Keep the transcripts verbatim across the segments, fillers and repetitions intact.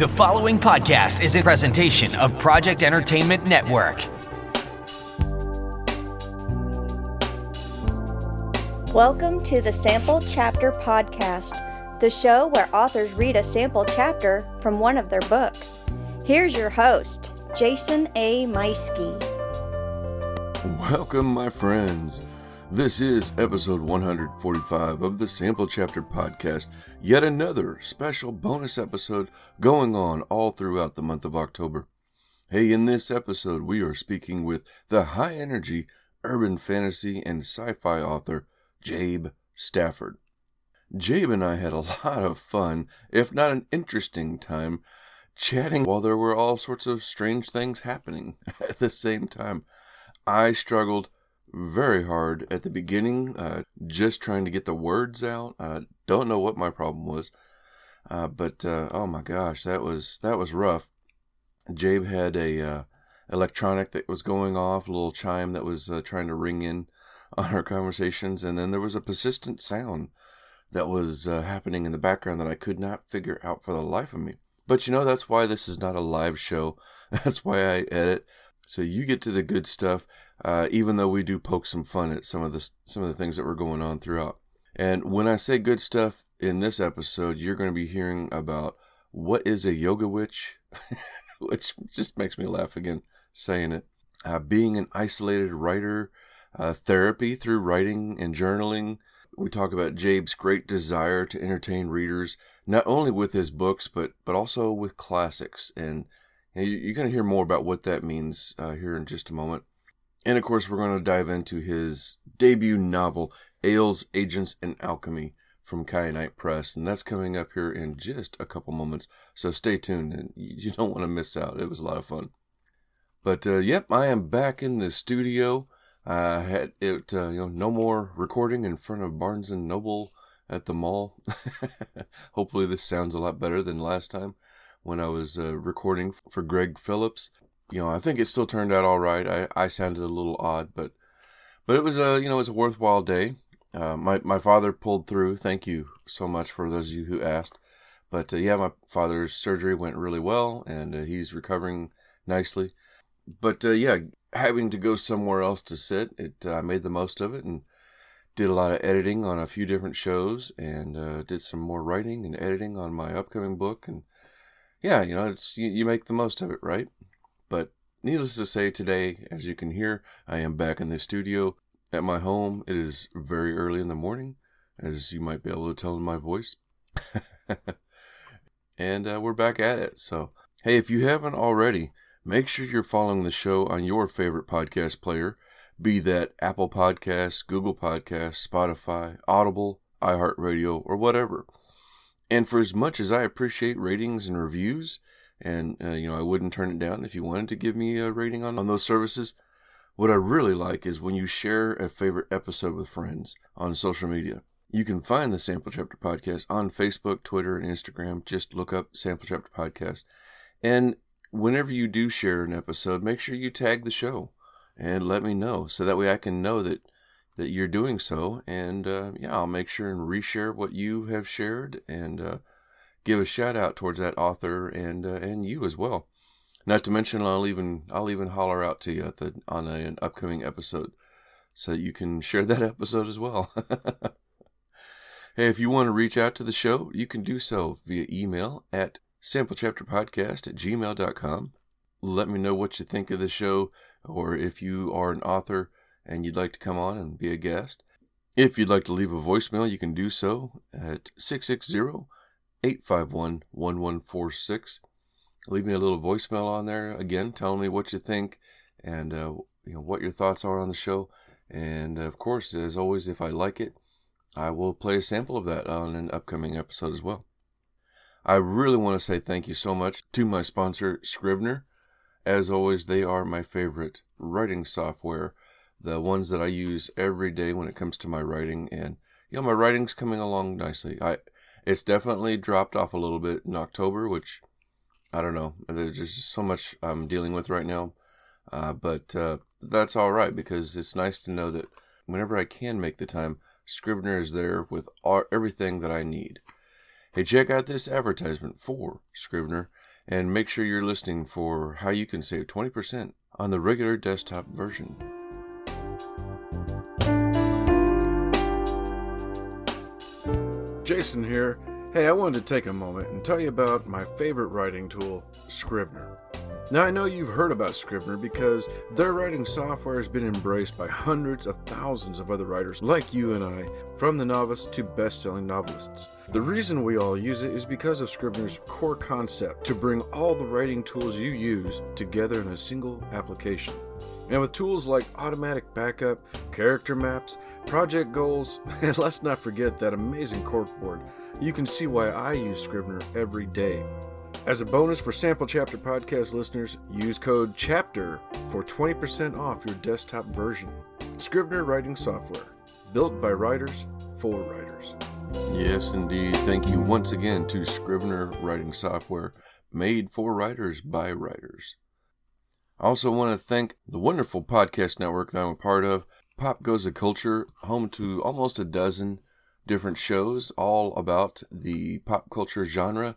The following podcast is a presentation of Project Entertainment Network. Welcome to the Sample Chapter Podcast, the show where authors read a sample chapter from one of their books. Here's your host, Jason A. Mieske. Welcome, my friends. This is episode one forty-five of the Sample Chapter Podcast, yet another special bonus episode going on all throughout the month of October. Hey, in this episode, we are speaking with the high-energy urban fantasy and sci-fi author, Jabe Stafford. Jabe and I had a lot of fun, if not an interesting time, chatting while there were all sorts of strange things happening at the same time. I struggled very hard at the beginning, uh, just trying to get the words out. I don't know what my problem was, uh, but uh, oh my gosh, that was that was rough. Jabe had a uh, electronic that was going off, a little chime that was uh, trying to ring in on our conversations, and then there was a persistent sound that was uh, happening in the background that I could not figure out for the life of me. But you know, that's why this is not a live show. That's why I edit. So you get to the good stuff, uh, even though we do poke some fun at some of the some of the things that were going on throughout. And when I say good stuff in this episode, you're going to be hearing about what is a yoga witch, which just makes me laugh again saying it. Uh, being an isolated writer, uh, therapy through writing and journaling. We talk about Jabe's great desire to entertain readers, not only with his books, but but also with classics, and you're going to hear more about what that means uh, here in just a moment. And of course, we're going to dive into his debut novel, Ales, Agents, and Alchemy from Kyanite Press. And that's coming up here in just a couple moments. So stay tuned, and you don't want to miss out. It was a lot of fun. But uh, yep, I am back in the studio. I had it, uh, you know, no more recording in front of Barnes and Noble at the mall. Hopefully this sounds a lot better than last time when I was uh, recording for Greg Phillips. You know, I think it still turned out all right. I, I sounded a little odd, but but it was a, you know, it was a worthwhile day. Uh, my, my father pulled through. Thank you so much for those of you who asked. But uh, yeah, my father's surgery went really well, and uh, he's recovering nicely. But uh, yeah, having to go somewhere else to sit, it I uh, made the most of it and did a lot of editing on a few different shows, and uh, did some more writing and editing on my upcoming book, and yeah, you know, it's you, you make the most of it, right? But needless to say, today, as you can hear, I am back in the studio at my home. It is very early in the morning, as you might be able to tell in my voice. And uh, we're back at it. So, hey, if you haven't already, make sure you're following the show on your favorite podcast player, be that Apple Podcasts, Google Podcasts, Spotify, Audible, iHeartRadio, or whatever. And for as much as I appreciate ratings and reviews, and uh, you know, I wouldn't turn it down if you wanted to give me a rating on, on those services, what I really like is when you share a favorite episode with friends on social media. You can find the Sample Chapter Podcast on Facebook, Twitter, and Instagram. Just look up Sample Chapter Podcast. And whenever you do share an episode, make sure you tag the show and let me know, so that way I can know that that you're doing so, and uh, yeah, I'll make sure and reshare what you have shared, and uh, give a shout out towards that author and uh, and you as well. Not to mention, I'll even I'll even holler out to you at the, on a, an upcoming episode, so you can share that episode as well. Hey, if you want to reach out to the show, you can do so via email at samplechapterpodcast at gmail dot com. Let me know what you think of the show, or if you are an author and you'd like to come on and be a guest. If you'd like to leave a voicemail, you can do so at six six zero, eight five one, one one four six. Leave me a little voicemail on there. Again, tell me what you think, and uh, you know, what your thoughts are on the show. And of course, as always, if I like it, I will play a sample of that on an upcoming episode as well. I really want to say thank you so much to my sponsor, Scrivener. As always, they are my favorite writing software, the ones that I use every day when it comes to my writing. And, you know, my writing's coming along nicely. I It's definitely dropped off a little bit in October, which, I don't know, there's just so much I'm dealing with right now. Uh, but uh, that's all right, because it's nice to know that whenever I can make the time, Scrivener is there with all, everything that I need. Hey, check out this advertisement for Scrivener, and make sure you're listening for how you can save twenty percent on the regular desktop version. Jason here. Hey, I wanted to take a moment and tell you about my favorite writing tool, Scrivener. Now, I know you've heard about Scrivener because their writing software has been embraced by hundreds of thousands of other writers like you and I, from the novice to best-selling novelists. The reason we all use it is because of Scrivener's core concept to bring all the writing tools you use together in a single application. And with tools like automatic backup, character maps, project goals, and let's not forget that amazing corkboard, you can see why I use Scrivener every day. As a bonus for Sample Chapter Podcast listeners, use code CHAPTER for twenty percent off your desktop version. Scrivener writing software, built by writers for writers. Yes, indeed. Thank you once again to Scrivener writing software, made for writers by writers. I also want to thank the wonderful podcast network that I'm a part of, Pop Goes the Culture, home to almost a dozen different shows all about the pop culture genre.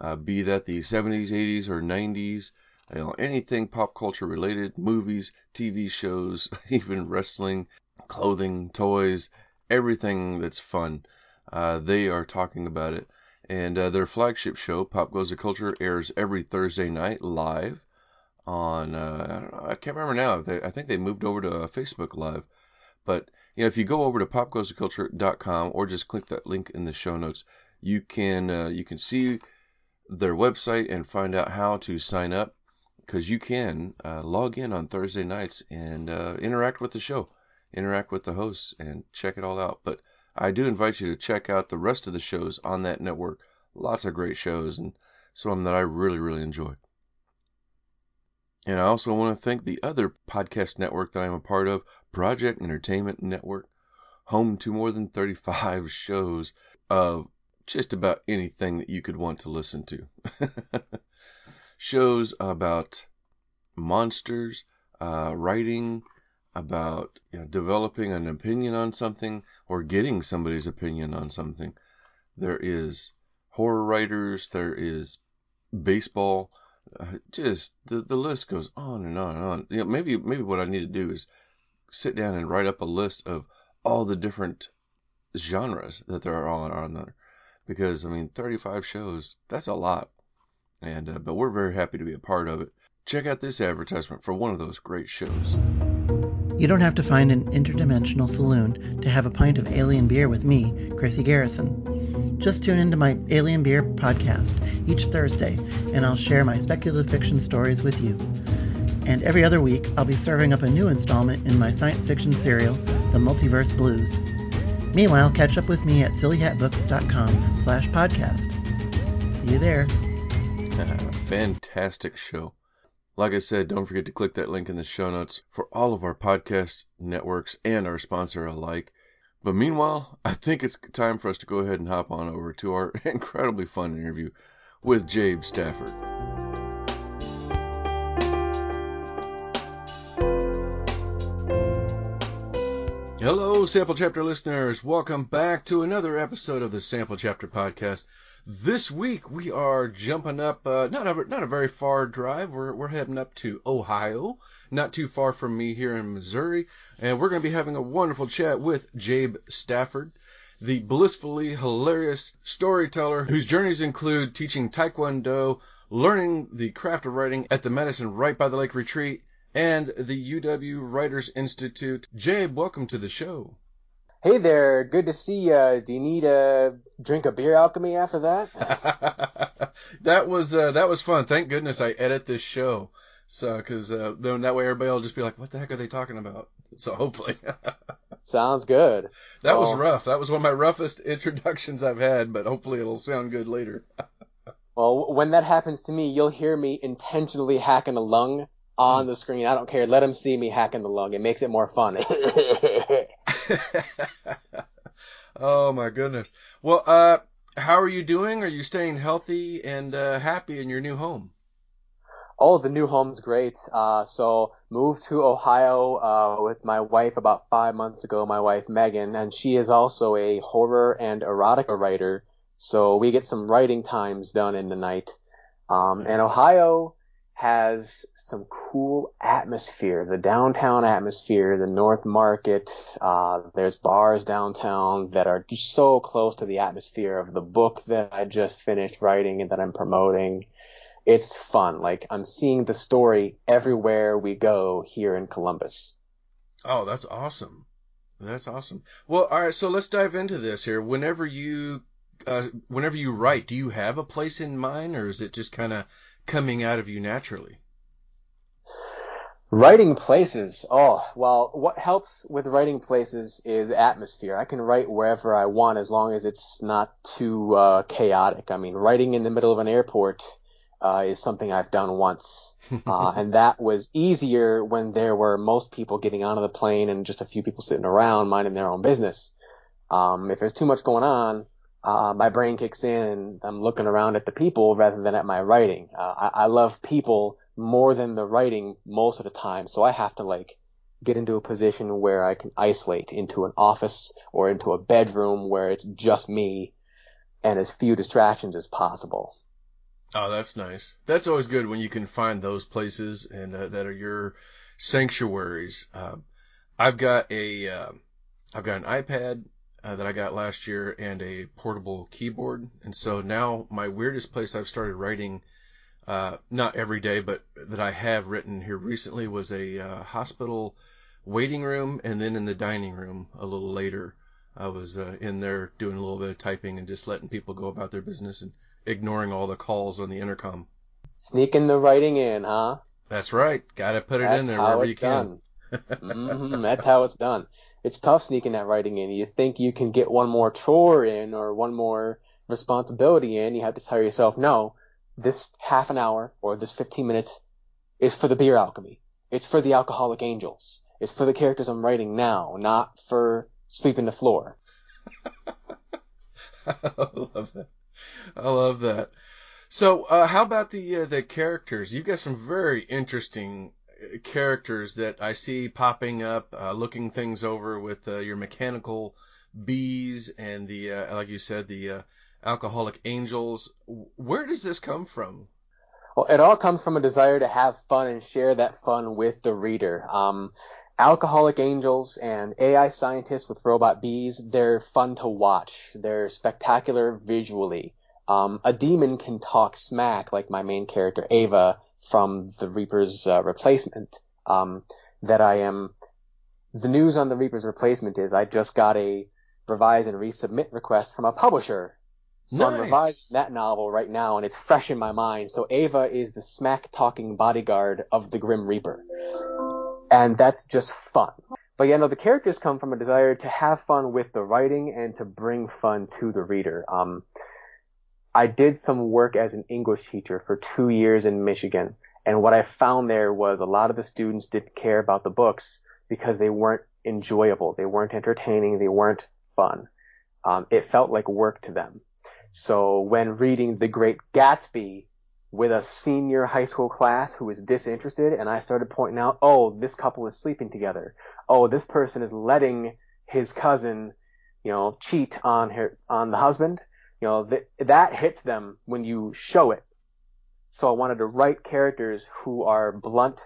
Uh, be that the seventies, eighties, or nineties, you know, anything pop culture related, movies, T V shows, even wrestling, clothing, toys, everything that's fun. Uh, they are talking about it. And uh, their flagship show, Pop Goes the Culture, airs every Thursday night live on, uh, I, don't know, I can't remember now. They, I think they moved over to uh, Facebook Live. But you know, if you go over to pop goes the culture dot com or just click that link in the show notes, you can uh, you can see their website and find out how to sign up, because you can uh, log in on Thursday nights and uh, interact with the show, interact with the hosts, and check it all out. But I do invite you to check out the rest of the shows on that network. Lots of great shows, and some of them that I really, really enjoy. And I also want to thank the other podcast network that I'm a part of, Project Entertainment Network, home to more than thirty-five shows of just about anything that you could want to listen to. Shows about monsters, uh, writing, about you know, developing an opinion on something or getting somebody's opinion on something. There is horror writers, there is baseball, uh, just the, the list goes on and on and on. You know, maybe, maybe what I need to do is sit down and write up a list of all the different genres that there are on, on there. Because, I mean, thirty-five shows, that's a lot. and uh, But we're very happy to be a part of it. Check out this advertisement for one of those great shows. You don't have to find an interdimensional saloon to have a pint of Alien Beer with me, Chrissy Garrison. Just tune into my Alien Beer podcast each Thursday, and I'll share my speculative fiction stories with you. And every other week, I'll be serving up a new installment in my science fiction serial, The Multiverse Blues. Meanwhile, catch up with me at SillyHatBooks.com slash podcast. See you there. Fantastic show. Like I said, don't forget to click that link in the show notes for all of our podcast networks and our sponsor alike. But meanwhile, I think it's time for us to go ahead and hop on over to our incredibly fun interview with Jabe Stafford. Hello, Sample Chapter listeners. Welcome back to another episode of the Sample Chapter Podcast. This week, we are jumping up, uh, not, a, not a very far drive. We're, we're heading up to Ohio, not too far from me here in Missouri. And we're going to be having a wonderful chat with Jabe Stafford, the blissfully hilarious storyteller whose journeys include teaching Taekwondo, learning the craft of writing at the Madison Right-by-the-Lake Retreat, and the U W Writers Institute. Jabe, welcome to the show. Hey there, good to see you. Do you need a drink of beer alchemy after that? that was uh, that was fun. Thank goodness I edit this show, so because uh, then that way everybody will just be like, "What the heck are they talking about?" So hopefully, sounds good. That well, was rough. That was one of my roughest introductions I've had, but hopefully it'll sound good later. Well, when that happens to me, you'll hear me intentionally hacking a lung on the screen. I don't care. Let them see me hacking the lung. It makes it more fun. Oh my goodness. Well, uh, how are you doing? Are you staying healthy and uh, happy in your new home? Oh, the new home's great. Uh, so moved to Ohio uh, with my wife about five months ago. My wife Megan, and she is also a horror and erotica writer. So we get some writing times done in the night. Um, and Ohio has some cool atmosphere, the downtown atmosphere, the North Market. Uh, there's bars downtown that are just so close to the atmosphere of the book that I just finished writing and that I'm promoting. It's fun. Like, I'm seeing the story everywhere we go here in Columbus. Oh, that's awesome. That's awesome. Well, all right, so let's dive into this here. Whenever you uh, whenever you write, do you have a place in mind, or is it just kind of coming out of you naturally? Writing places. Oh, well, what helps with writing places is atmosphere. I can write wherever I want as long as it's not too uh, chaotic. I mean, writing in the middle of an airport Uh, is something I've done once. Uh, and that was easier when there were most people getting onto the plane and just a few people sitting around minding their own business. Um, if there's too much going on, uh, my brain kicks in and I'm looking around at the people rather than at my writing. Uh, I-, I love people more than the writing most of the time. So I have to like get into a position where I can isolate into an office or into a bedroom where it's just me and as few distractions as possible. Oh, that's nice. That's always good when you can find those places and uh, that are your sanctuaries. Uh, I've got a, uh, I've got an iPad uh, that I got last year and a portable keyboard, and so now my weirdest place I've started writing, uh, not every day, but that I have written here recently was a uh, hospital waiting room, and then in the dining room a little later, I was uh, in there doing a little bit of typing and just letting people go about their business and ignoring all the calls on the intercom. Sneaking the writing in, huh? That's right. Gotta put it that's in there wherever you can. mm-hmm, that's how it's done. It's tough sneaking that writing in. You think you can get one more chore in or one more responsibility in. You have to tell yourself, no, this half an hour or this fifteen minutes is for the beer alchemy. It's for the alcoholic angels. It's for the characters I'm writing now, not for sweeping the floor. I love that. I love that. So, uh, how about the uh, the characters? You've got some very interesting characters that I see popping up, uh, looking things over with uh, your mechanical bees and the, uh, like you said, the uh, alcoholic angels. Where does this come from? Well, it all comes from a desire to have fun and share that fun with the reader. Um, Alcoholic angels and A I scientists with robot bees, they're fun to watch. They're spectacular visually. Um, a demon can talk smack, like my main character, Ava, from The Reaper's uh, Replacement. Um, that I am... The news on The Reaper's Replacement is I just got a revise and resubmit request from a publisher. So nice. I'm revising that novel right now, and it's fresh in my mind. So Ava is the smack-talking bodyguard of the Grim Reaper. And that's just fun. But yeah, no, the characters come from a desire to have fun with the writing and to bring fun to the reader. Um, I did some work as an English teacher for two years in Michigan. And what I found there was a lot of the students didn't care about the books because they weren't enjoyable. They weren't entertaining. They weren't fun. Um, it felt like work to them. So when reading The Great Gatsby with a senior high school class who was disinterested, and I started pointing out, oh, this couple is sleeping together. Oh, this person is letting his cousin, you know, cheat on her, on the husband. You know, th- that hits them when you show it. So I wanted to write characters who are blunt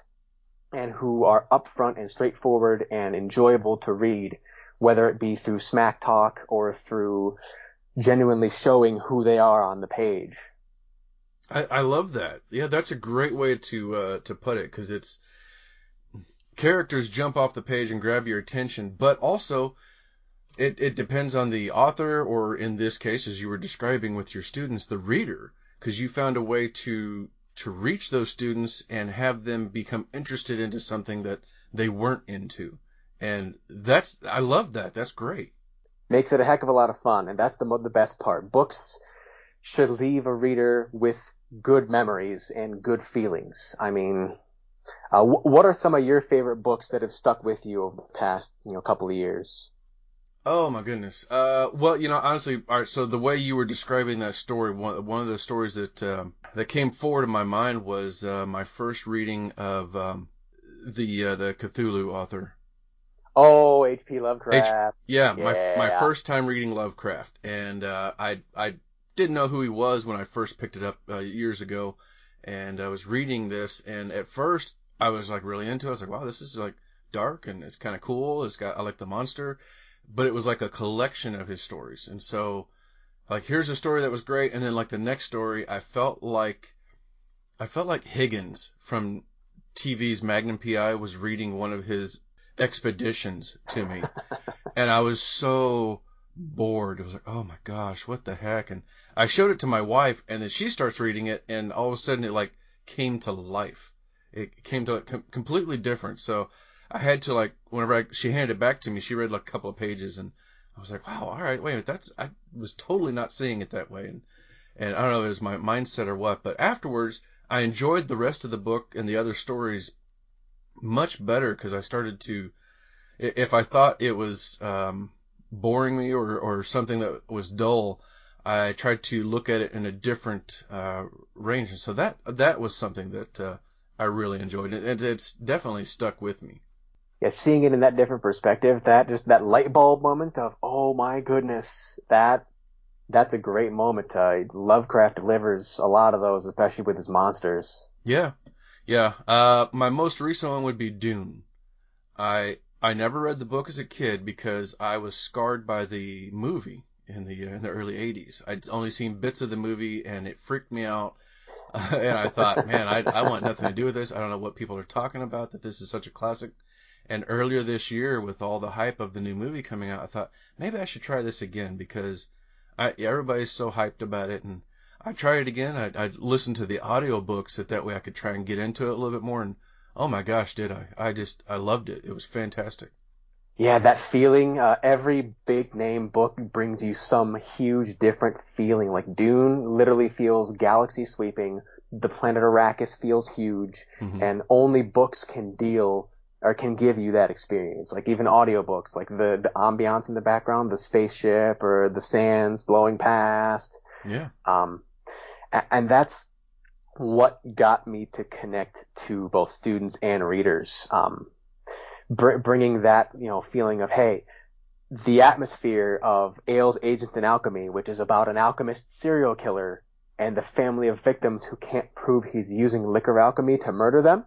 and who are upfront and straightforward and enjoyable to read, whether it be through smack talk or through genuinely showing who they are on the page. I, I love that. Yeah, that's a great way to uh, to put it, because it's characters jump off the page and grab your attention, but also it, it depends on the author, or in this case, as you were describing with your students, the reader, because you found a way to to reach those students and have them become interested into something that they weren't into, and that's I love that. That's great. Makes it a heck of a lot of fun, and that's the the best part. Books should leave a reader with good memories and good feelings. I mean, uh, w- what are some of your favorite books that have stuck with you over the past, you know, couple of years? Oh my goodness. Uh, well, you know, honestly, all right, so the way you were describing that story, one, one of the stories that um, that came forward in my mind was uh, my first reading of um, the uh, the Cthulhu author. Oh, H P Lovecraft. H- yeah, yeah, my my first time reading Lovecraft, and uh, I I. didn't know who he was when I first picked it up uh, years ago, and I was reading this, and at first I was like really into it. I was like, wow, this is like dark and it's kind of cool. It's got, I like the monster, but it was like a collection of his stories. And so like, here's a story that was great. And then like the next story, I felt like, I felt like Higgins from T V's Magnum P I was reading one of his expeditions to me. And I was so bored. I was like, oh my gosh, what the heck? And I showed it to my wife, and then she starts reading it, and all of a sudden it like came to life. It came to like, completely different. So I had to like, whenever I, she handed it back to me, she read like a couple of pages, and I was like, wow, all right, wait a minute. That's, I was totally not seeing it that way. And, and I don't know if it was my mindset or what, but afterwards I enjoyed the rest of the book and the other stories much better, because I started to, if I thought it was um, boring me or, or something that was dull, I tried to look at it in a different uh, range. And so that that was something that uh, I really enjoyed. It, it, it's definitely stuck with me. Yeah, seeing it in that different perspective, that just that light bulb moment of, oh my goodness, that that's a great moment. Uh, Lovecraft delivers a lot of those, especially with his monsters. Yeah, yeah. Uh, my most recent one would be Dune. I I never read the book as a kid because I was scarred by the movie in the uh, in the early eighties. I'd only seen bits of the movie, and it freaked me out. Uh, and I thought, man, I I want nothing to do with this. I don't know what people are talking about, that this is such a classic. And earlier this year, with all the hype of the new movie coming out, I thought, maybe I should try this again, because I, everybody's so hyped about it. And I tried it again. I, I listened to the audiobooks, that that way I could try and get into it a little bit more. And oh my gosh, did I. I just, I loved it. It was fantastic. Yeah, that feeling, uh, every big name book brings you some huge different feeling. Like Dune literally feels galaxy sweeping. The planet Arrakis feels huge. Mm-hmm. And only books can deal or can give you that experience. Like even audiobooks, like the, the ambiance in the background, the spaceship or the sands blowing past. Yeah. Um, and that's what got me to connect to both students and readers. Um, br- bringing that, you know, feeling of, hey, the atmosphere of Ales, Agents, and Alchemy, which is about an alchemist serial killer and the family of victims who can't prove he's using liquor alchemy to murder them.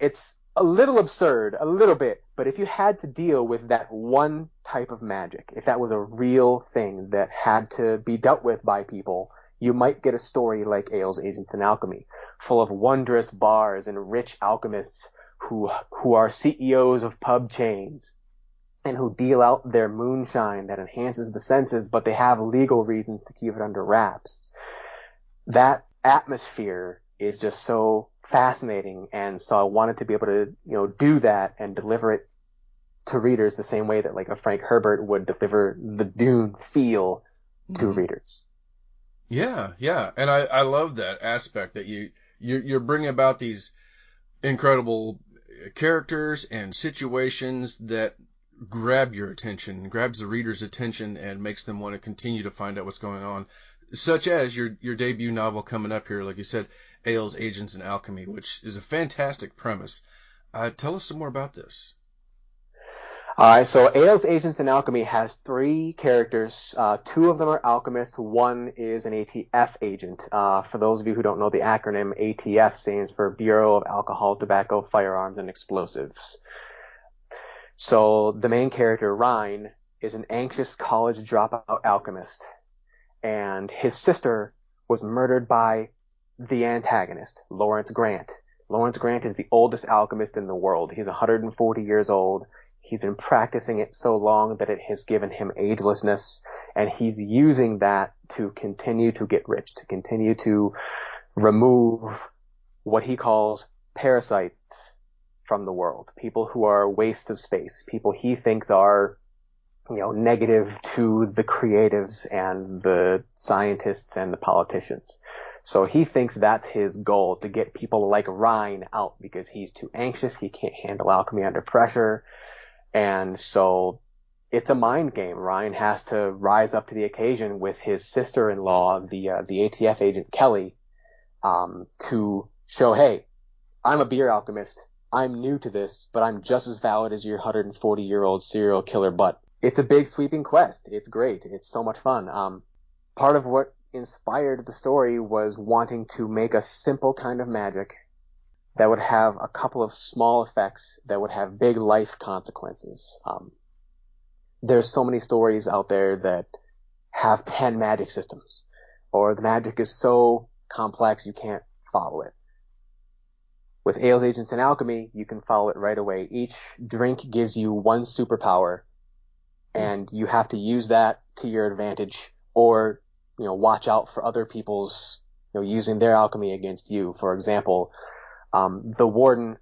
It's a little absurd, a little bit, but if you had to deal with that one type of magic, if that was a real thing that had to be dealt with by people, you might get a story like Ales, Agents, and Alchemy, full of wondrous bars and rich alchemists who who are C E Os of pub chains and who deal out their moonshine that enhances the senses, but they have legal reasons to keep it under wraps. That atmosphere is just so fascinating, and so I wanted to be able to, you know, do that and deliver it to readers the same way that like a Frank Herbert would deliver the Dune feel to mm-hmm. readers. Yeah, yeah, and I, I love that aspect that you you're, you're bringing about these incredible characters and situations that grab your attention, grabs the reader's attention, and makes them want to continue to find out what's going on. Such as your your debut novel coming up here, like you said, Ales, Agents, and Alchemy, which is a fantastic premise. Uh, tell us some more about this. All right, so Ales, Agents, and Alchemy has three characters. Uh, two of them are alchemists. One is an A T F agent. Uh, for those of you who don't know the acronym, A T F stands for Bureau of Alcohol, Tobacco, Firearms, and Explosives. So the main character, Ryan, is an anxious college dropout alchemist. And his sister was murdered by the antagonist, Lawrence Grant. Lawrence Grant is the oldest alchemist in the world. He's one hundred forty years old. He's been practicing it so long that it has given him agelessness, and he's using that to continue to get rich, to continue to remove what he calls parasites from the world, people who are wastes of space, people he thinks are, you know, negative to the creatives and the scientists and the politicians. So he thinks that's his goal, to get people like Ryan out because he's too anxious. He can't handle alchemy under pressure. And so it's a mind game. Ryan has to rise up to the occasion with his sister-in-law, the, uh, the A T F agent Kelly, um, to show, hey, I'm a beer alchemist. I'm new to this, but I'm just as valid as your one hundred forty year old serial killer butt. It's a big sweeping quest. It's great. It's so much fun. Um, part of what inspired the story was wanting to make a simple kind of magic that would have a couple of small effects that would have big life consequences. Um, there's so many stories out there that have ten magic systems, or the magic is so complex you can't follow it. With Ales, Agents, and Alchemy, you can follow it right away. Each drink gives you one superpower, and you have to use that to your advantage, or, you know, watch out for other people's, you know, using their alchemy against you. For example, um, the warden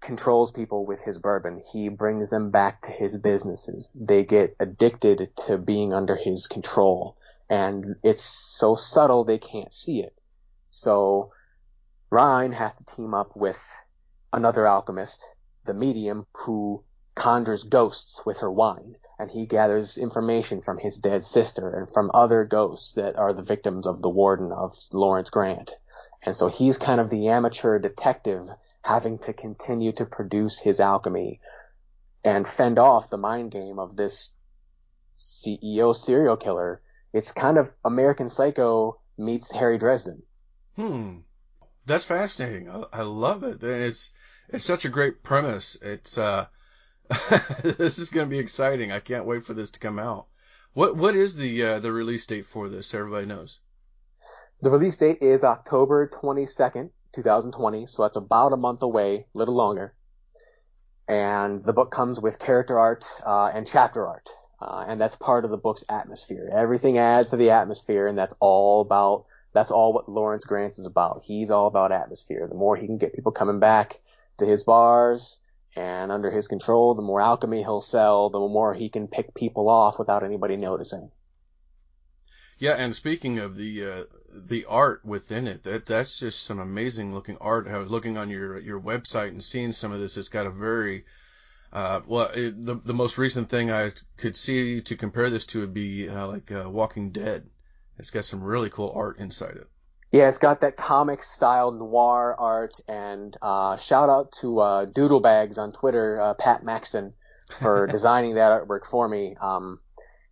controls people with his bourbon. He brings them back to his businesses. They get addicted to being under his control, and it's so subtle they can't see it. So Ryan has to team up with another alchemist, the medium, who conjures ghosts with her wine, and he gathers information from his dead sister and from other ghosts that are the victims of the warden, of Lawrence Grant. And so he's kind of the amateur detective having to continue to produce his alchemy and fend off the mind game of this C E O serial killer. It's kind of American Psycho meets Harry Dresden. Hmm. That's fascinating. I, I love it. And it's, it's such a great premise. It's, uh, this is going to be exciting. I can't wait for this to come out. What, what is the, uh, the release date for this? Everybody knows. The release date is October twenty-second, twenty twenty. So that's about a month away, a little longer. And the book comes with character art, uh, and chapter art. Uh, and that's part of the book's atmosphere. Everything adds to the atmosphere, and that's all about, that's all what Lawrence Grant is about. He's all about atmosphere. The more he can get people coming back to his bars and under his control, the more alchemy he'll sell, the more he can pick people off without anybody noticing. Yeah, and speaking of the uh, the art within it, that that's just some amazing looking art. I was looking on your your website and seeing some of this. It's got a very Uh, well, it, the the most recent thing I could see to compare this to would be uh, like uh, Walking Dead. It's got some really cool art inside it. Yeah, it's got that comic style noir art, and uh, shout out to uh, Doodlebags on Twitter, uh, Pat Maxton, for designing that artwork for me. Um,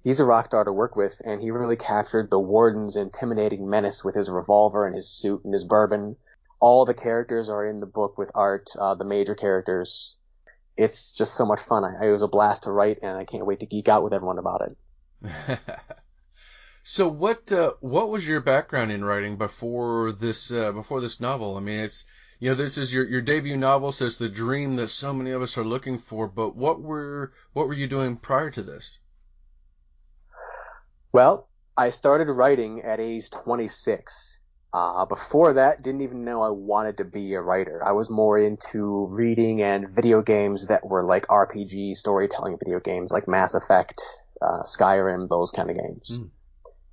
he's a rock star to work with, and he really captured the warden's intimidating menace with his revolver and his suit and his bourbon. All the characters are in the book with art, uh, the major characters. It's just so much fun. I, it was a blast to write, and I can't wait to geek out with everyone about it. So, what uh, what was your background in writing before this uh, before this novel? I mean, it's you know this is your, your debut novel, so it's the dream that so many of us are looking for. But what were what were you doing prior to this? Well, I started writing at age twenty-six. Uh, before that, didn't even know I wanted to be a writer. I was more into reading and video games that were like R P G storytelling video games, like Mass Effect, uh, Skyrim, those kind of games. Mm.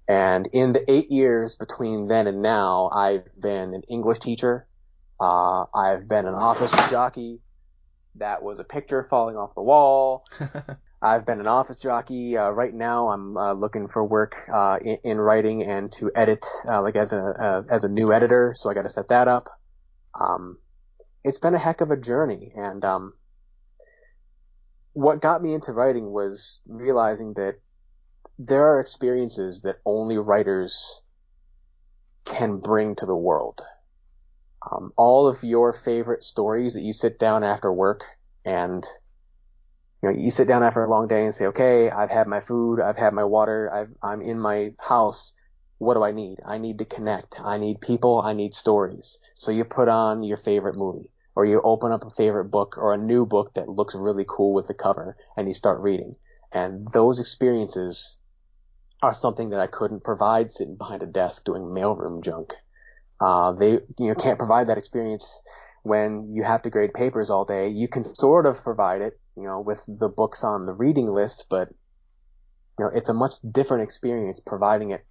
And in the eight years between then and now, I've been an English teacher. Uh, I've been an office jockey. That was a picture falling off the wall. I've been an office jockey. Uh, right now, I'm uh, looking for work uh, in, in writing and to edit, uh, like as a uh, as a new editor. So I got to set that up. Um, it's been a heck of a journey, and um, what got me into writing was realizing that there are experiences that only writers can bring to the world. Um, all of your favorite stories that you sit down after work and You know, you sit down after a long day and say, okay, I've had my food, I've had my water, I've, I'm in my house. What do I need? I need to connect. I need people. I need stories. So you put on your favorite movie, or you open up a favorite book or a new book that looks really cool with the cover, and you start reading. And those experiences are something that I couldn't provide sitting behind a desk doing mailroom junk. Uh, they, you know, can't provide that experience when you have to grade papers all day. You can sort of provide it, you know, with the books on the reading list, but, you know, it's a much different experience providing it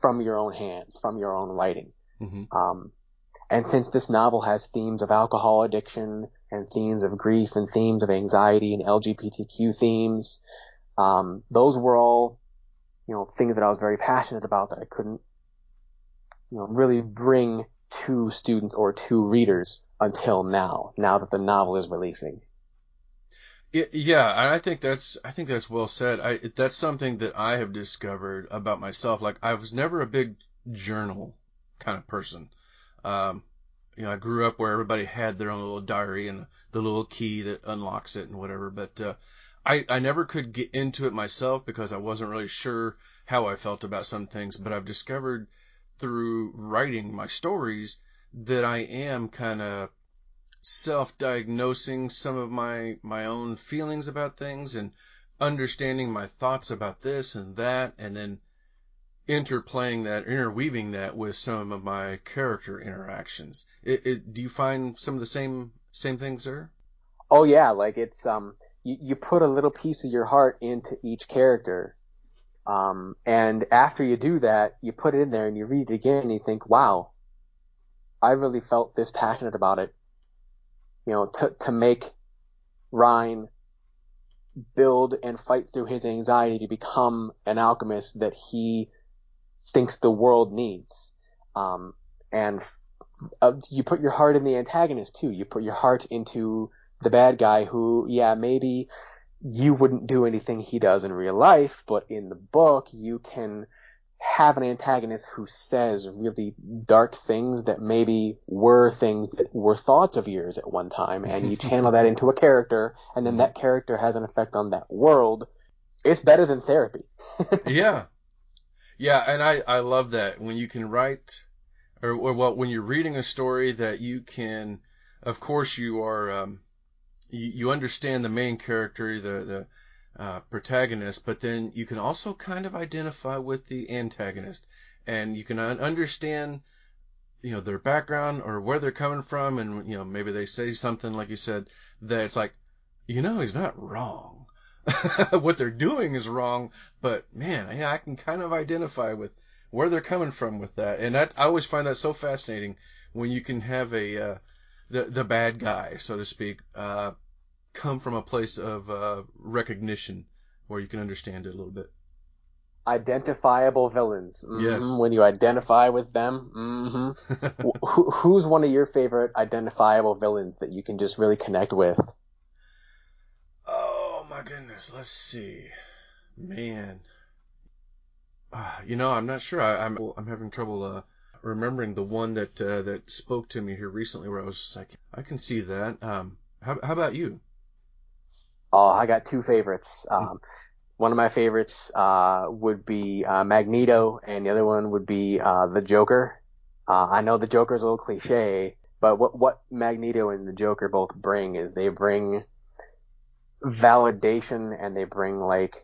from your own hands, from your own writing. Mm-hmm. Um, and since this novel has themes of alcohol addiction and themes of grief and themes of anxiety and L G B T Q themes, um, those were all, you know, things that I was very passionate about that I couldn't, you know, really bring to students or to readers until now, now that the novel is releasing. It, yeah, and I think that's I think that's well said. I that's something that I have discovered about myself. Like, I was never a big journal kind of person. Um, you know, I grew up where everybody had their own little diary and the little key that unlocks it and whatever. But uh, I I never could get into it myself because I wasn't really sure how I felt about some things. But I've discovered through writing my stories that I am kind of self-diagnosing some of my my own feelings about things and understanding my thoughts about this and that, and then interplaying that, interweaving that with some of my character interactions. It, it, do you find some of the same same things there? Oh yeah, like it's um you, you put a little piece of your heart into each character, um and after you do that, you put it in there and you read it again and you think, wow, I really felt this passionate about it. You know, to to make Ryan build and fight through his anxiety to become an alchemist that he thinks the world needs. Um, and uh, you put your heart in the antagonist, too. You put your heart into the bad guy who, yeah, maybe you wouldn't do anything he does in real life, but in the book you can have an antagonist who says really dark things that maybe were things that were thoughts of yours at one time, and you channel that into a character, and then that character has an effect on that world. It's better than therapy. Yeah. Yeah, and I, I love that. When you can write, or, or well, when you're reading a story that you can, of course you are, um, you, you understand the main character, the, the, Uh, protagonist, but then you can also kind of identify with the antagonist, and you can un- understand, you know, their background or where they're coming from, and you know, maybe they say something like you said that it's like, you know, he's not wrong. What they're doing is wrong, but man, yeah, I can kind of identify with where they're coming from with that, and that I always find that so fascinating when you can have a uh, the the bad guy, so to speak, uh, come from a place of uh, recognition where you can understand it a little bit. Identifiable villains. Mm-hmm. Yes. When you identify with them, mm-hmm. Wh- who's one of your favorite identifiable villains that you can just really connect with? Oh my goodness, let's see. Man. Uh, you know, I'm not sure. I, I'm I'm having trouble uh, remembering the one that uh, that spoke to me here recently where I was just like, I can see that. Um, how, how about you? Oh, I got two favorites. Um, one of my favorites uh, would be uh, Magneto, and the other one would be uh, the Joker. Uh, I know the Joker's a little cliche, but what, what Magneto and the Joker both bring is they bring validation, and they bring, like,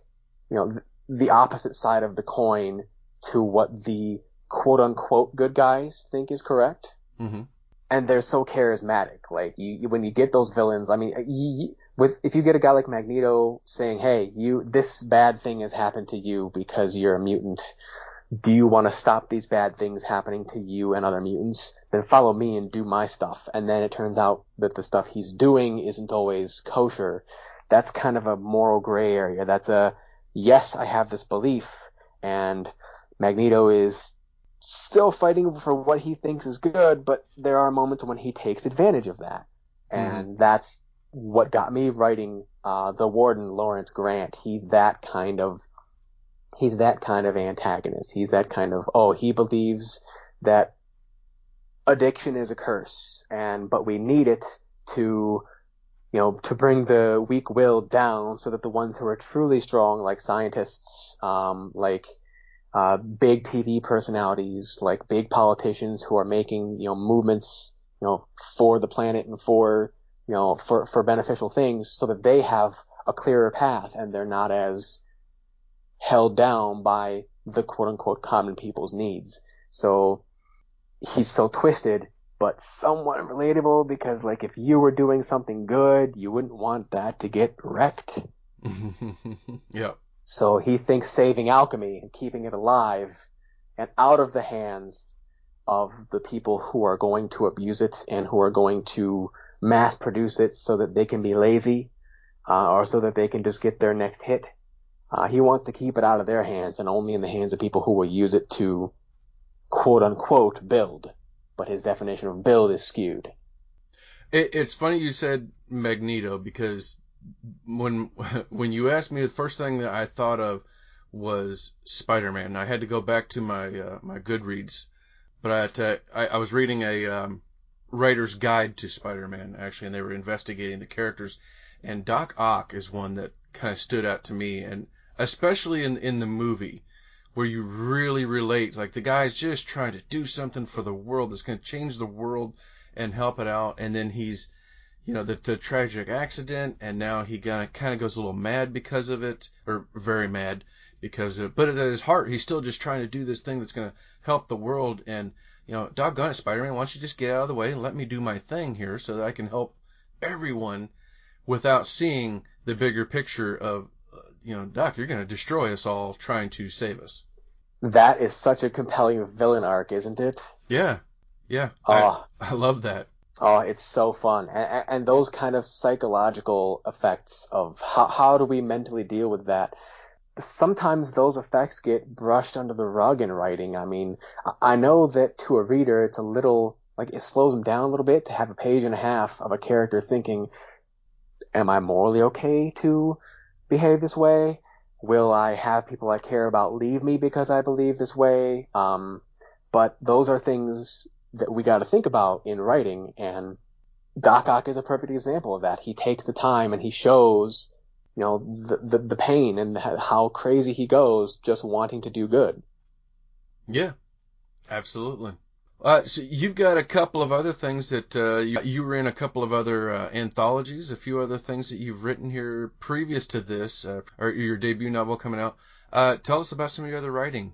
you know, th- the opposite side of the coin to what the quote-unquote good guys think is correct. Mm-hmm. And they're so charismatic. Like, you, when you get those villains, I mean, you, with if you get a guy like Magneto saying, "Hey, you, this bad thing has happened to you because you're a mutant. Do you want to stop these bad things happening to you and other mutants? Then follow me and do my stuff." And then it turns out that the stuff he's doing isn't always kosher. That's kind of a moral gray area. That's a, yes, I have this belief, and Magneto is still fighting for what he thinks is good, but there are moments when he takes advantage of that. And mm-hmm. That's what got me writing uh, the Warden, Lawrence Grant. He's that kind of, he's that kind of antagonist. He's that kind of, oh, he believes that addiction is a curse, and but we need it to, you know, to bring the weak will down so that the ones who are truly strong, like scientists, um, like Uh, big T V personalities, like big politicians who are making, you know, movements, you know, for the planet and for, you know, for, for beneficial things, so that they have a clearer path and they're not as held down by the quote unquote common people's needs. So he's so twisted, but somewhat relatable, because like if you were doing something good, you wouldn't want that to get wrecked. Yeah. So he thinks saving alchemy and keeping it alive and out of the hands of the people who are going to abuse it and who are going to mass produce it so that they can be lazy, uh, or so that they can just get their next hit. Uh, he wants to keep it out of their hands and only in the hands of people who will use it to quote unquote build. But his definition of build is skewed. It, it's funny you said Magneto, because when when you asked me, the first thing that I thought of was Spider-Man. And I had to go back to my uh, my Goodreads, but I, I I was reading a um, writer's guide to Spider-Man actually, and they were investigating the characters. And Doc Ock is one that kind of stood out to me, and especially in in the movie, where you really relate. Like, the guy's just trying to do something for the world that's going to change the world and help it out, and then he's, you know, the, the tragic accident, and now he kind of kind of goes a little mad because of it, or very mad because of it. But at his heart, he's still just trying to do this thing that's going to help the world. And, you know, doggone it, Spider-Man, why don't you just get out of the way and let me do my thing here so that I can help everyone, without seeing the bigger picture of, you know, Doc, you're going to destroy us all trying to save us. That is such a compelling villain arc, isn't it? Yeah, yeah. Oh, I, I love that. Oh, it's so fun. And, and those kind of psychological effects of how, how do we mentally deal with that? Sometimes those effects get brushed under the rug in writing. I mean, I know that to a reader, it's a little, like, it slows them down a little bit to have a page and a half of a character thinking, am I morally okay to behave this way? Will I have people I care about leave me because I believe this way? Um, but those are things that we got to think about in writing, and Doc Ock is a perfect example of that. He takes the time and he shows, you know, the the, the pain and how crazy he goes just wanting to do good. Yeah, absolutely. Uh, so you've got a couple of other things that uh, you, you were in a couple of other uh, anthologies, a few other things that you've written here previous to this, uh, or your debut novel coming out. Uh, tell us about some of your other writing.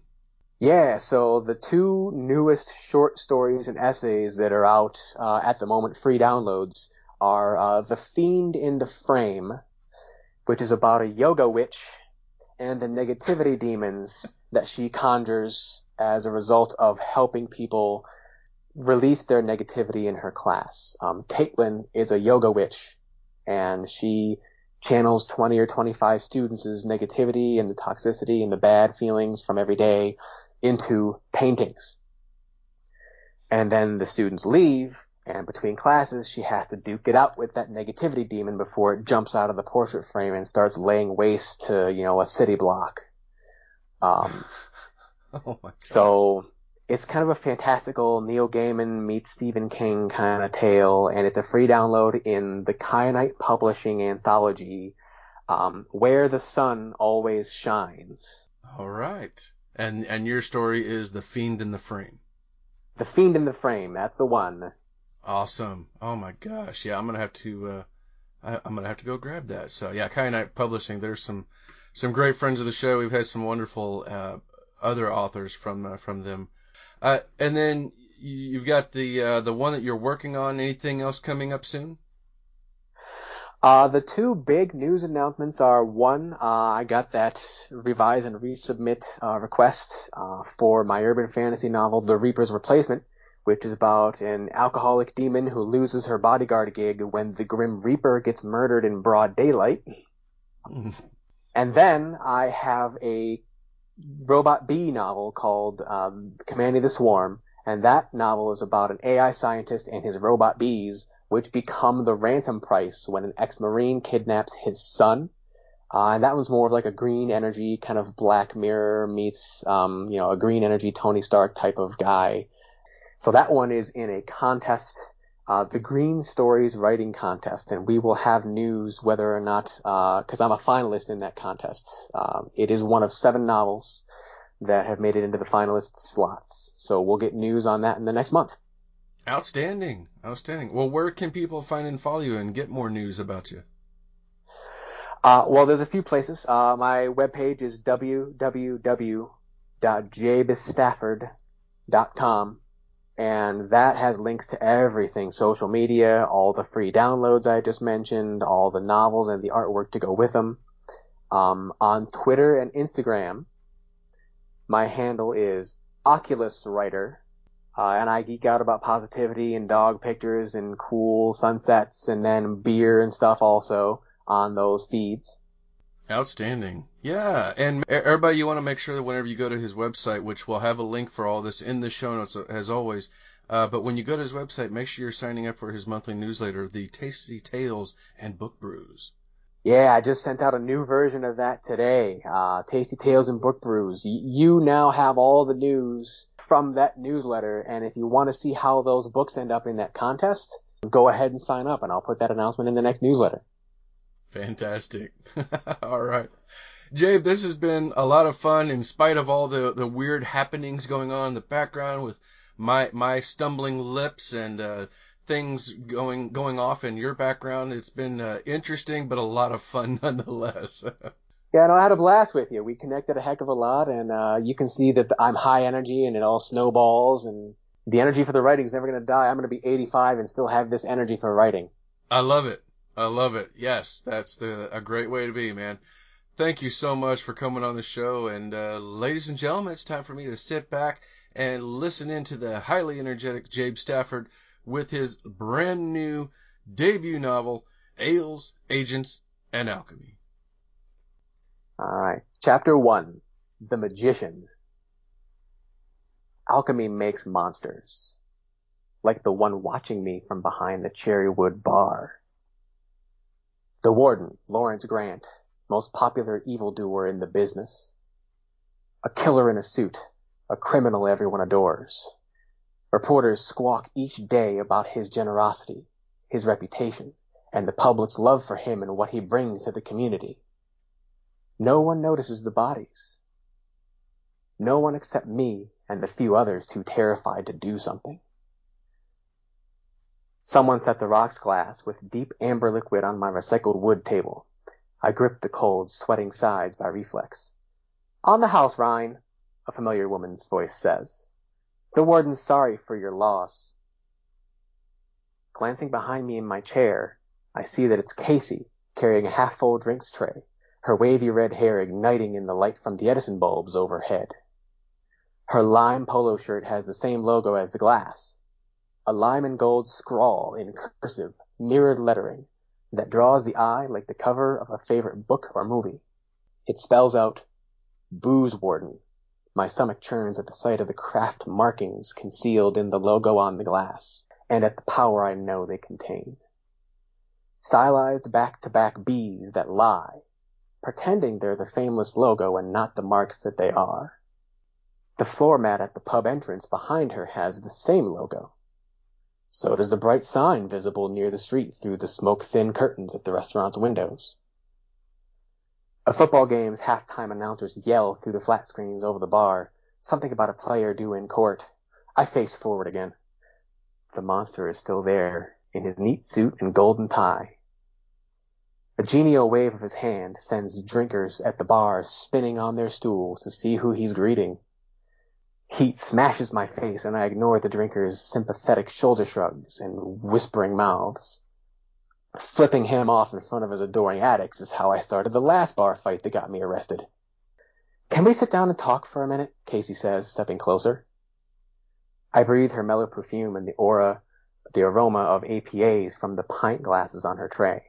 Yeah, so the two newest short stories and essays that are out uh, at the moment, free downloads, are uh, The Fiend in the Frame, which is about a yoga witch and the negativity demons that she conjures as a result of helping people release their negativity in her class. Um, Caitlin is a yoga witch, and she channels twenty or twenty-five students' negativity and the toxicity and the bad feelings from every day into paintings. And then the students leave, and between classes, she has to duke it out with that negativity demon before it jumps out of the portrait frame and starts laying waste to, you know, a city block. Um... Oh my God. So it's kind of a fantastical Neil Gaiman meets Stephen King kind of tale, and it's a free download in the Kyanite Publishing anthology, um, Where the Sun Always Shines. All right. And and your story is The Fiend in the Frame. The Fiend in the Frame. That's the one. Awesome. Oh my gosh. Yeah, I'm gonna have to. Uh, I, I'm gonna have to go grab that. So yeah, Kyanite Publishing. There's some some great friends of the show. We've had some wonderful. Uh, other authors from uh, from them. Uh, and then you've got the uh, the one that you're working on. Anything else coming up soon? Uh, the two big news announcements are, one, uh, I got that revise and resubmit uh, request uh, for my urban fantasy novel, The Reaper's Replacement, which is about an alcoholic demon who loses her bodyguard gig when the Grim Reaper gets murdered in broad daylight. And then I have a Robot B novel called um, Commanding the Swarm, and that novel is about an A I scientist and his robot bees, which become the ransom price when an ex-Marine kidnaps his son. Uh, and that one's more of like a green energy kind of Black Mirror meets, um, you know, a green energy Tony Stark type of guy. So that one is in a contest, uh, the Green Stories Writing Contest, and we will have news whether or not, uh, because I'm a finalist in that contest. Um, it is one of seven novels that have made it into the finalist slots, so we'll get news on that in the next month. Outstanding, outstanding. Well, where can people find and follow you and get more news about you? Uh, well, there's a few places. Uh, my webpage is w w w dot jabe stafford dot com. And that has links to everything, social media, all the free downloads I just mentioned, all the novels and the artwork to go with them. Um, on Twitter and Instagram, my handle is OculusWriter, uh, and I geek out about positivity and dog pictures and cool sunsets and then beer and stuff also on those feeds. Outstanding. Yeah, and everybody, you want to make sure that whenever you go to his website, which we'll have a link for all this in the show notes as always, uh, but when you go to his website, make sure you're signing up for his monthly newsletter, the Tasty Tales and Book Brews. Yeah, I just sent out a new version of that today. Uh, Tasty Tales and Book Brews. Y- you now have all the news from that newsletter, and if you want to see how those books end up in that contest, go ahead and sign up, and I'll put that announcement in the next newsletter. Fantastic. All right. Jabe, this has been a lot of fun in spite of all the, the weird happenings going on in the background with my my stumbling lips and uh, things going going off in your background. It's been uh, interesting, but a lot of fun nonetheless. Yeah, no, I had a blast with you. We connected a heck of a lot, and uh, you can see that I'm high energy, and it all snowballs, and the energy for the writing is never going to die. I'm going to be eighty-five and still have this energy for writing. I love it. I love it. Yes, that's the a great way to be, man. Thank you so much for coming on the show. And uh, ladies and gentlemen, it's time for me to sit back and listen in to the highly energetic Jabe Stafford with his brand new debut novel, Ales, Agents, and Alchemy. All right. Chapter one, The Magician. Alchemy makes monsters, like the one watching me from behind the cherrywood bar. The Warden, Lawrence Grant, most popular evildoer in the business. A killer in a suit, a criminal everyone adores. Reporters squawk each day about his generosity, his reputation, and the public's love for him and what he brings to the community. No one notices the bodies. No one except me and the few others too terrified to do something. Someone sets a rocks glass with deep amber liquid on my recycled wood table. I grip the cold, sweating sides by reflex. "On the house, Ryan," a familiar woman's voice says. "The warden's sorry for your loss." Glancing behind me in my chair, I see that it's Casey carrying a half-full drinks tray, her wavy red hair igniting in the light from the Edison bulbs overhead. Her lime polo shirt has the same logo as the glass, a lime and gold scrawl in cursive, mirrored lettering that draws the eye like the cover of a favorite book or movie. It spells out, Booze Warden. My stomach churns at the sight of the craft markings concealed in the logo on the glass, and at the power I know they contain. Stylized back-to-back bees that lie, pretending they're the fameless logo and not the marks that they are. The floor mat at the pub entrance behind her has the same logo. So does the bright sign visible near the street through the smoke-thin curtains at the restaurant's windows. A football game's halftime announcers yell through the flat screens over the bar, something about a player due in court. I face forward again. The monster is still there, in his neat suit and golden tie. A genial wave of his hand sends drinkers at the bar spinning on their stools to see who he's greeting. Heat smashes my face, and I ignore the drinkers' sympathetic shoulder shrugs and whispering mouths. Flipping him off in front of his adoring addicts is how I started the last bar fight that got me arrested. "Can we sit down and talk for a minute?" Casey says, stepping closer. I breathe her mellow perfume and the aura, the aroma of A P As from the pint glasses on her tray.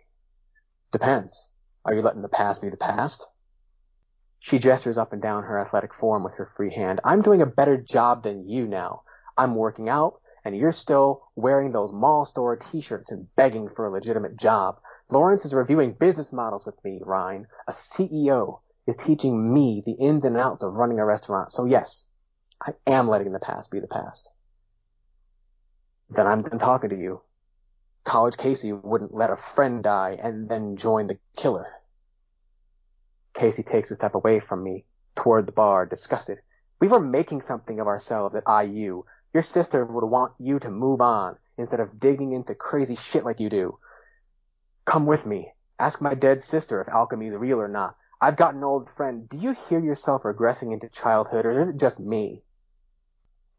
"Depends. Are you letting the past be the past?" She gestures up and down her athletic form with her free hand. "I'm doing a better job than you now. I'm working out, and you're still wearing those mall store t-shirts and begging for a legitimate job. Lawrence is reviewing business models with me, Ryan. A C E O is teaching me the ins and outs of running a restaurant. So yes, I am letting the past be the past." "Then I'm done talking to you. College Casey wouldn't let a friend die and then join the killer." Casey takes a step away from me, toward the bar, disgusted. "We were making something of ourselves at I U. Your sister would want you to move on instead of digging into crazy shit like you do. Come with me. Ask my dead sister if alchemy's real or not. I've got an old friend. Do you hear yourself regressing into childhood, or is it just me?"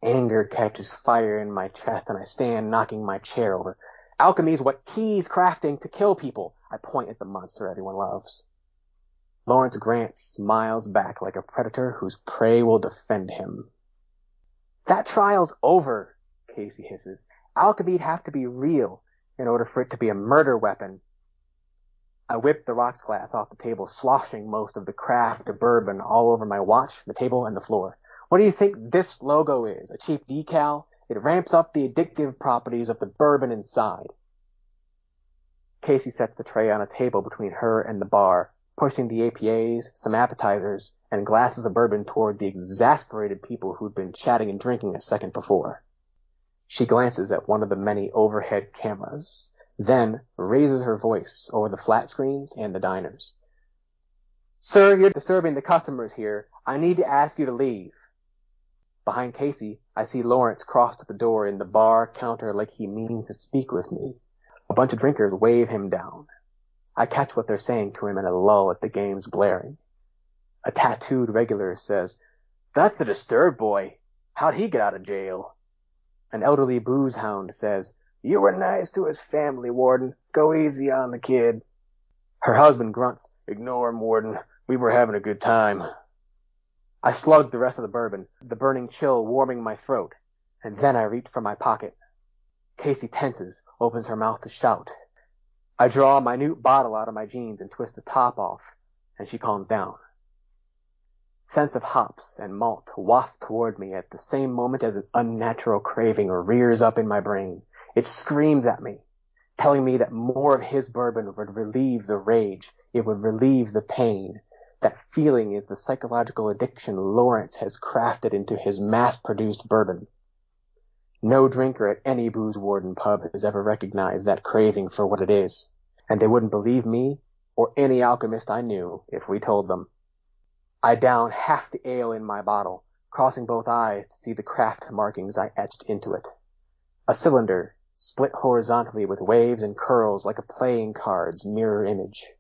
Anger catches fire in my chest, and I stand knocking my chair over. "Alchemy's what he's crafting to kill people." I point at the monster everyone loves. Lawrence Grant smiles back like a predator whose prey will defend him. "That trial's over," Casey hisses. "Alchemy'd have to be real in order for it to be a murder weapon." I whip the rocks glass off the table, sloshing most of the craft of bourbon all over my watch, the table, and the floor. "What do you think this logo is? A cheap decal? It ramps up the addictive properties of the bourbon inside." Casey sets the tray on a table between her and the bar, pushing the A P As, some appetizers, and glasses of bourbon toward the exasperated people who'd been chatting and drinking a second before. She glances at one of the many overhead cameras, then raises her voice over the flat screens and the diners. "Sir, you're disturbing the customers here. I need to ask you to leave." Behind Casey, I see Lawrence cross to the door in the bar counter like he means to speak with me. A bunch of drinkers wave him down. I catch what they're saying to him in a lull at the game's blaring. A tattooed regular says, "That's the disturbed boy. How'd he get out of jail?" An elderly booze hound says, "You were nice to his family, Warden. Go easy on the kid." Her husband grunts, "Ignore him, Warden. We were having a good time." I slug the rest of the bourbon, the burning chill warming my throat, and then I reach for my pocket. Casey tenses, opens her mouth to shout. I draw a minute bottle out of my jeans and twist the top off, and she calms down. Scents of hops and malt waft toward me at the same moment as an unnatural craving rears up in my brain. It screams at me, telling me that more of his bourbon would relieve the rage, it would relieve the pain. That feeling is the psychological addiction Lawrence has crafted into his mass-produced bourbon. No drinker at any Booze Warden pub has ever recognized that craving for what it is, and they wouldn't believe me or any alchemist I knew if we told them. I down half the ale in my bottle, crossing both eyes to see the craft markings I etched into it. A cylinder, split horizontally with waves and curls like a playing card's mirror image.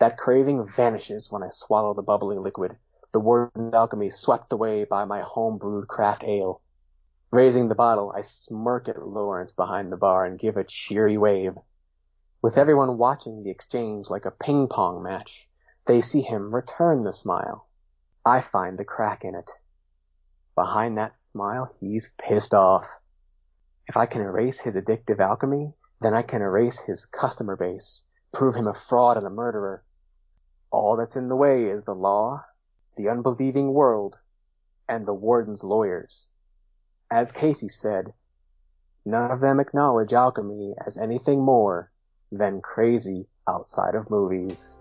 That craving vanishes when I swallow the bubbling liquid, the Warden's alchemy swept away by my home-brewed craft ale. Raising the bottle, I smirk at Lawrence behind the bar and give a cheery wave. With everyone watching the exchange like a ping-pong match, they see him return the smile. I find the crack in it. Behind that smile, he's pissed off. If I can erase his addictive alchemy, then I can erase his customer base, prove him a fraud and a murderer. All that's in the way is the law, the unbelieving world, and the Warden's lawyers. As Casey said, none of them acknowledge alchemy as anything more than crazy outside of movies.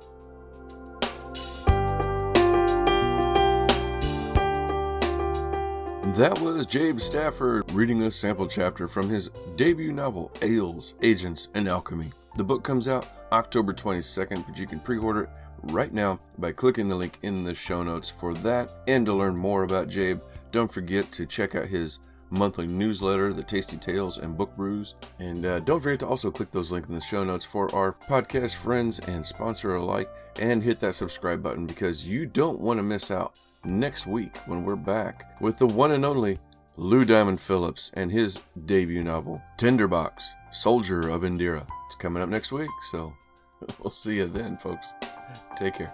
That was Jabe Stafford reading a sample chapter from his debut novel, Ales, Agents, and Alchemy. The book comes out October twenty-second, but you can pre-order it right now by clicking the link in the show notes for that. And to learn more about Jabe, don't forget to check out his monthly newsletter, The Tasty Tales and Book Brews. And uh, don't forget to also click those links in the show notes for our podcast friends and sponsor alike. And hit that subscribe button because you don't want to miss out next week when we're back with the one and only Lou Diamond Phillips and his debut novel, Tinderbox, Soldier of Indira. It's coming up next week, so we'll see you then, folks. Take care.